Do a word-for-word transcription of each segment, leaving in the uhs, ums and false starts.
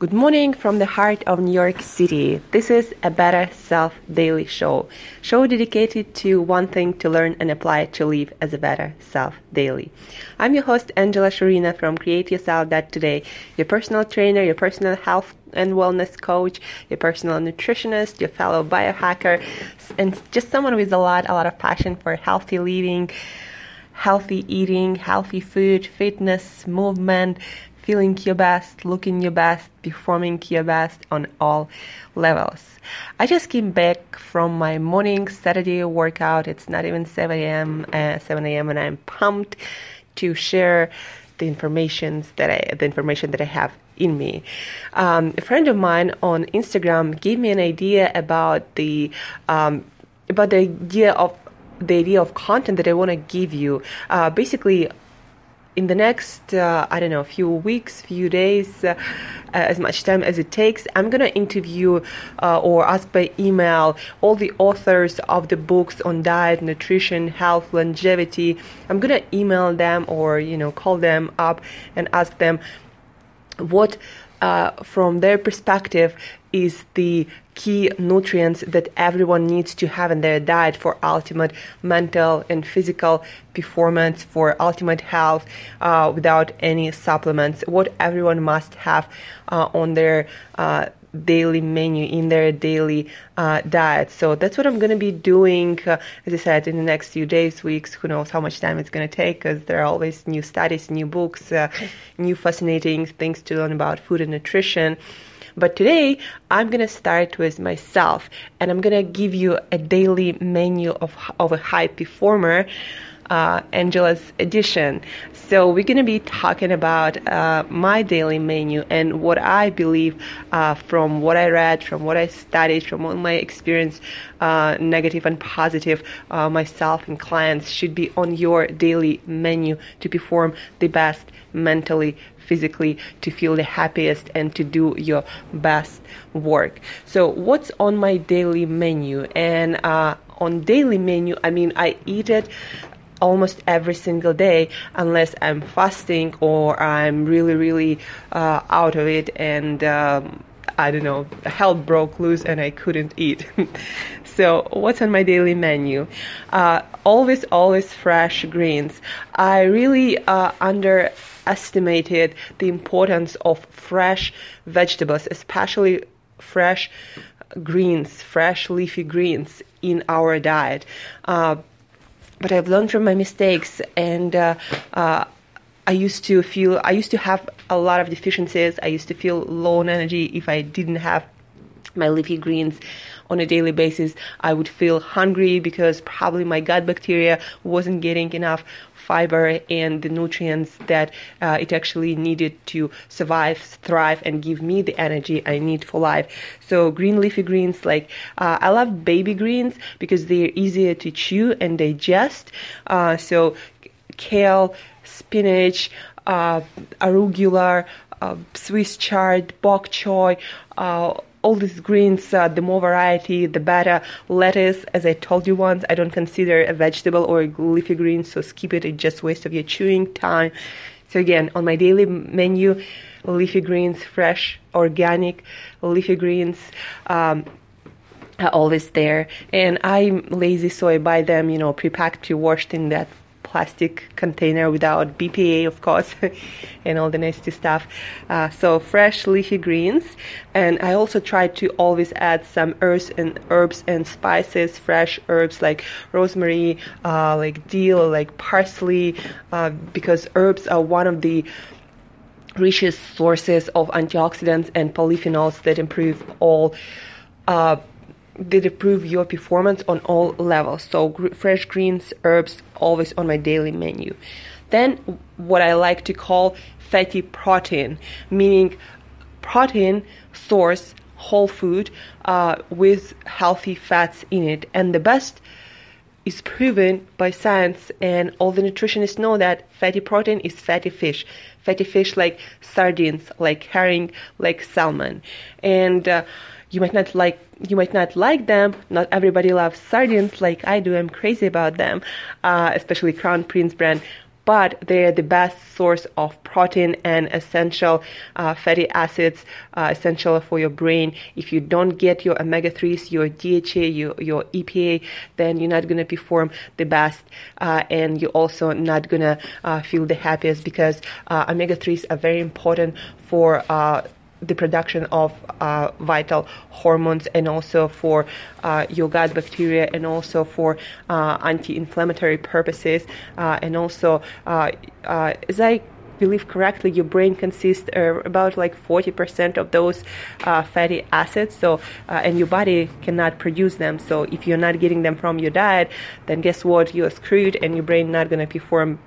Good morning from the heart of New York City. This is a Better Self Daily Show. Show dedicated to one thing to learn and apply to live as a better self daily. I'm your host Angela Shurina from Create Yourself That Today, your personal trainer, your personal health and wellness coach, your personal nutritionist, your fellow biohacker, and just someone with a lot, a lot of passion for healthy living, healthy eating, healthy food, fitness, movement, feeling your best, looking your best, performing your best on all levels. I just came back from my morning Saturday workout. It's not even seven a.m. Uh, seven a.m. and I'm pumped to share the information that I, the information that I have in me. Um, a friend of mine on Instagram gave me an idea about the um, about the idea of the idea of content that I want to give you. Uh, basically. In the next, uh, I don't know, few weeks, few days, uh, as much time as it takes, I'm going to interview uh, or ask by email all the authors of the books on diet, nutrition, health, longevity. I'm going to email them or, you know, call them up and ask them what, uh, from their perspective, is the key nutrients that everyone needs to have in their diet for ultimate mental and physical performance, for ultimate health uh, without any supplements, what everyone must have uh, on their uh, daily menu, in their daily uh, diet. So that's what I'm going to be doing, uh, as I said, in the next few days, weeks, who knows how much time it's going to take, because there are always new studies, new books, uh, new fascinating things to learn about food and nutrition. But today, I'm going to start with myself, and I'm going to give you a daily menu of, of a high performer, uh, Angela's edition. So we're going to be talking about uh, my daily menu and what I believe uh, from what I read, from what I studied, from all my experience, uh, negative and positive, uh, myself and clients should be on your daily menu to perform the best mentally, physically, to feel the happiest and to do your best work. So what's on my daily menu? And uh, on daily menu, I mean, I eat it almost every single day unless I'm fasting or I'm really, really uh, out of it and, um, I don't know, hell broke loose and I couldn't eat. So what's on my daily menu? Uh, always, always fresh greens. I really uh, under... estimated the importance of fresh vegetables, especially fresh greens, fresh leafy greens in our diet. Uh, but I've learned from my mistakes, and uh, uh, I used to feel, I used to have a lot of deficiencies. I used to feel low on energy if I didn't have my leafy greens on a daily basis. I would feel hungry because probably my gut bacteria wasn't getting enough fiber and the nutrients that uh, it actually needed to survive, thrive, and give me the energy I need for life. So green leafy greens, like uh, I love baby greens because they're easier to chew and digest. Uh, so kale, spinach, uh, arugula, uh, Swiss chard, bok choy, uh, all these greens, uh, the more variety, the better. Lettuce, as I told you once, I don't consider a vegetable or a leafy green, so skip it. It's just a waste of your chewing time. So again, on my daily menu, leafy greens, fresh, organic leafy greens, um, are always there. And I'm lazy, so I buy them, you know, pre-packed, pre-washed in that plastic container without B P A, of course, and all the nasty stuff. Uh, so fresh leafy greens, and I also try to always add some herbs and herbs and spices, fresh herbs like rosemary, uh, like dill, like parsley, uh, because herbs are one of the richest sources of antioxidants and polyphenols that improve all. Uh, Did improve your performance on all levels. So gr- fresh greens, herbs, always on my daily menu. Then what I like to call fatty protein, meaning protein source, whole food uh, with healthy fats in it. And the best is proven by science, and all the nutritionists know that fatty protein is fatty fish. Fatty fish like sardines, like herring, like salmon. And uh, you might not like You might not like them. Not everybody loves sardines like I do. I'm crazy about them, uh, especially Crown Prince brand. but they're the best source of protein and essential uh, fatty acids, uh, essential for your brain. If you don't get your omega threes, your D H A, your, your E P A, then you're not going to perform the best, uh, and you're also not going to uh, feel the happiest, because uh, omega threes are very important for uh, the production of uh, vital hormones, and also for uh, your gut bacteria, and also for uh, anti-inflammatory purposes, uh, and also uh, uh, as I believe correctly, your brain consists uh, about like forty percent of those uh, fatty acids, so uh, and your body cannot produce them. So if you're not getting them from your diet, then guess what, you're screwed, and your brain not going to perform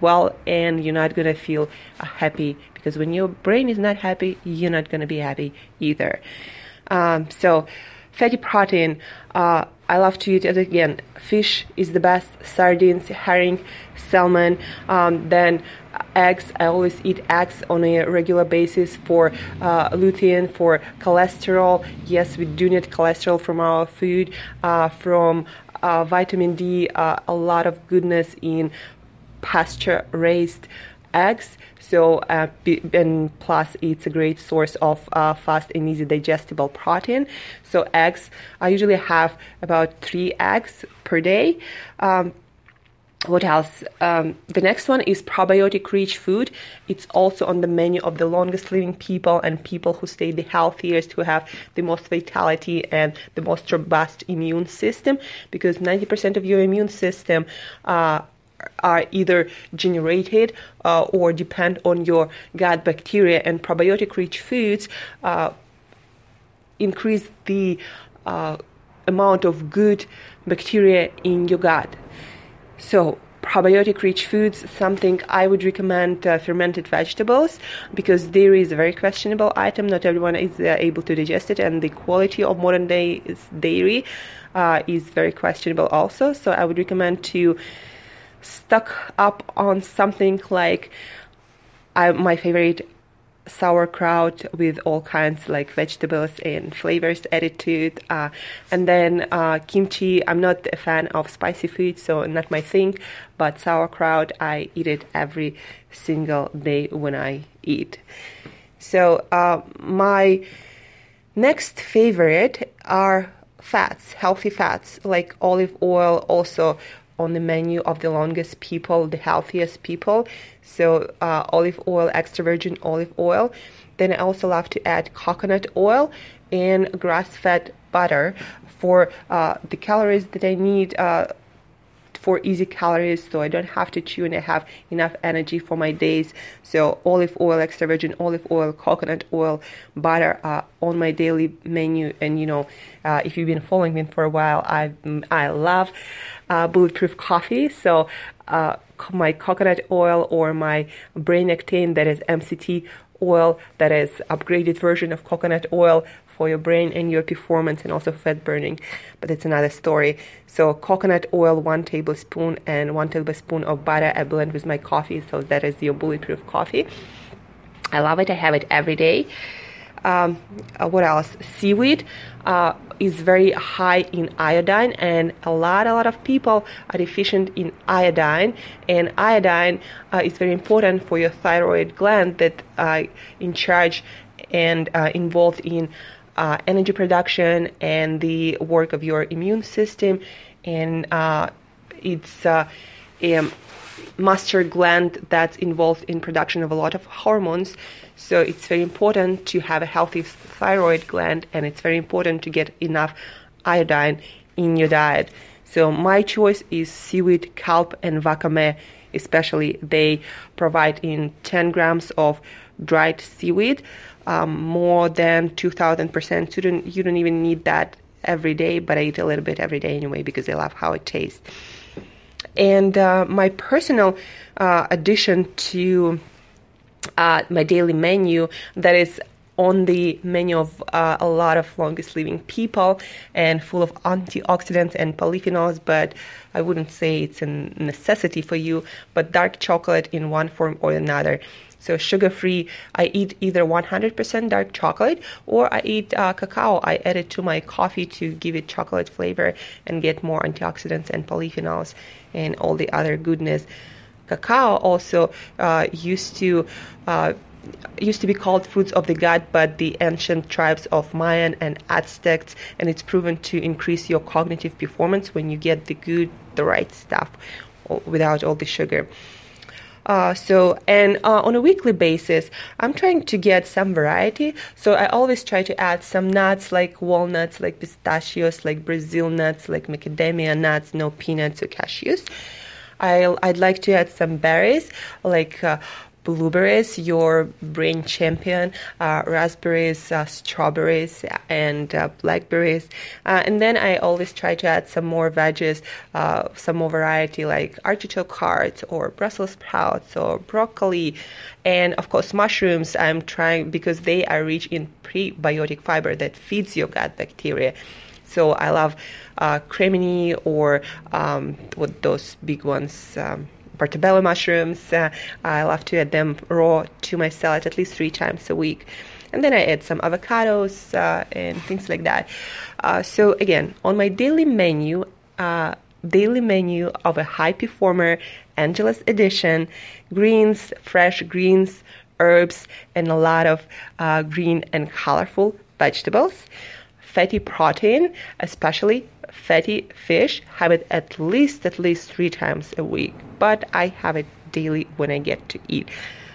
well, and you're not going to feel uh, happy, because when your brain is not happy, you're not going to be happy either. Um, so fatty protein, uh, I love to eat it. Again, fish is the best, sardines, herring, salmon, um, then eggs. I always eat eggs on a regular basis for uh, lutein, for cholesterol. Yes, we do need cholesterol from our food, uh, from uh, vitamin D, uh, a lot of goodness in pasture-raised eggs. So, uh, and plus it's a great source of uh, fast and easy digestible protein. So eggs, I usually have about three eggs per day. Um, What else? Um, the next one is probiotic-rich food. It's also on the menu of the longest-living people and people who stay the healthiest, who have the most vitality and the most robust immune system, because ninety percent of your immune system uh, are either generated uh, or depend on your gut bacteria, and probiotic-rich foods uh, increase the uh, amount of good bacteria in your gut. So probiotic-rich foods, something I would recommend uh, fermented vegetables, because dairy is a very questionable item. Not everyone is uh, able to digest it, and the quality of modern-day dairy uh, is very questionable also. So I would recommend to stock up on something like I, my favorite sauerkraut with all kinds like vegetables and flavors added to it, uh, and then uh, kimchi. I'm not a fan of spicy food, so not my thing, but sauerkraut, I eat it every single day when I eat. So uh, my next favorite are fats, healthy fats, like olive oil, also on the menu of the longest people, the healthiest people. So uh, olive oil, extra virgin olive oil. Then I also love to add coconut oil and grass-fed butter for uh, the calories that I need, uh, for easy calories, so I don't have to chew and I have enough energy for my days. So olive oil, extra virgin olive oil, coconut oil, butter are on my daily menu. And you know, uh, if you've been following me for a while, I I love uh, bulletproof coffee. So uh, my coconut oil or my brain octane, that is M C T oil, that is upgraded version of coconut oil for your brain and your performance, and also fat burning, but it's another story. So coconut oil, one tablespoon, and one tablespoon of butter I blend with my coffee, so that is your bulletproof coffee. I love it, I have it every day. Um, uh, what else? Seaweed uh, is very high in iodine, and a lot, a lot of people are deficient in iodine. And iodine uh, is very important for your thyroid gland, that uh, in charge and uh, involved in uh, energy production and the work of your immune system. And uh, it's uh, a master gland that's involved in production of a lot of hormones. So it's very important to have a healthy thyroid gland, and it's very important to get enough iodine in your diet. So my choice is seaweed, kelp, and wakame. Especially, they provide in ten grams of dried seaweed, um, more than two thousand percent. So you don't, you don't even need that every day, but I eat a little bit every day anyway, because I love how it tastes. And uh, my personal uh, addition to Uh, my daily menu, that is on the menu of uh, a lot of longest living people and full of antioxidants and polyphenols, but I wouldn't say it's a necessity for you, but dark chocolate in one form or another. So sugar-free, I eat either one hundred percent dark chocolate, or I eat uh, cacao. I add it to my coffee to give it chocolate flavor and get more antioxidants and polyphenols and all the other goodness cacao also uh, used to uh, used to be called fruits of the gut, but the ancient tribes of Mayan and Aztecs, and it's proven to increase your cognitive performance when you get the good, the right stuff without all the sugar. Uh, so, and uh, on a weekly basis, I'm trying to get some variety. So I always try to add some nuts like walnuts, like pistachios, like Brazil nuts, like macadamia nuts, no peanuts or cashews. I'll, I'd like to add some berries like uh, blueberries, your brain champion, uh, raspberries, uh, strawberries, and uh, blackberries. Uh, and then I always try to add some more veggies, uh, some more variety like artichoke hearts or Brussels sprouts or broccoli. And of course, mushrooms I'm trying because they are rich in prebiotic fiber that feeds your gut bacteria. So I love uh, cremini or um, what those big ones, um, Portobello mushrooms. Uh, I love to add them raw to my salad at least three times a week. And then I add some avocados uh, and things like that. Uh, so again, on my daily menu, uh, daily menu of a high performer, Angela's Edition, greens, fresh greens, herbs, and a lot of uh, green and colorful vegetables, fatty protein, especially fatty fish. Have it at least at least three times a week, but I have it daily when I get to eat.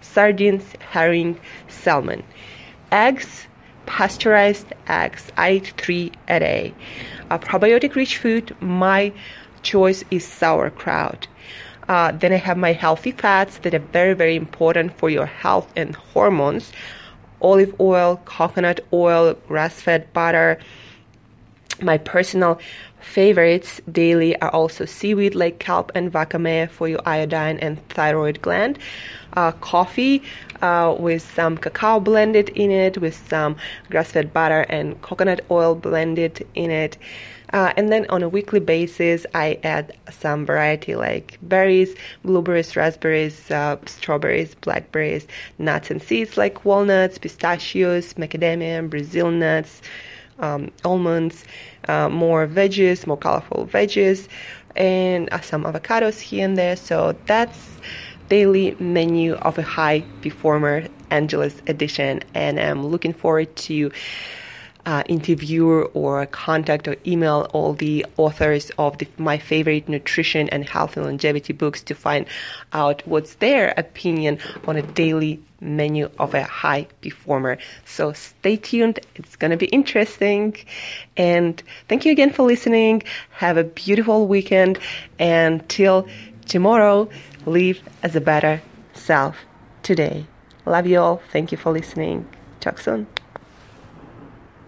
Sardines, herring, salmon, eggs, pasteurized eggs. I eat three a day. A probiotic rich food. My choice is sauerkraut. Uh, then I have my healthy fats that are very, very important for your health and hormones. Olive oil, coconut oil, grass-fed butter. My personal favorites daily are also seaweed like kelp and wakame for your iodine and thyroid gland, uh, coffee uh, with some cacao blended in it, with some grass-fed butter and coconut oil blended in it. Uh, and then on a weekly basis, I add some variety like berries, blueberries, raspberries, uh, strawberries, blackberries, nuts and seeds like walnuts, pistachios, macadamia, Brazil nuts, Um, almonds, uh, more veggies, more colorful veggies, and uh, some avocados here and there. So that's daily menu of a high performer, Angela's Edition, and I'm looking forward to uh, interview or contact or email all the authors of the, my favorite nutrition and health and longevity books to find out what's their opinion on a daily menu of a high performer. So stay tuned. It's going to be interesting. And thank you again for listening. Have a beautiful weekend. And till tomorrow, live as a better self today. Love you all. Thank you for listening. Talk soon.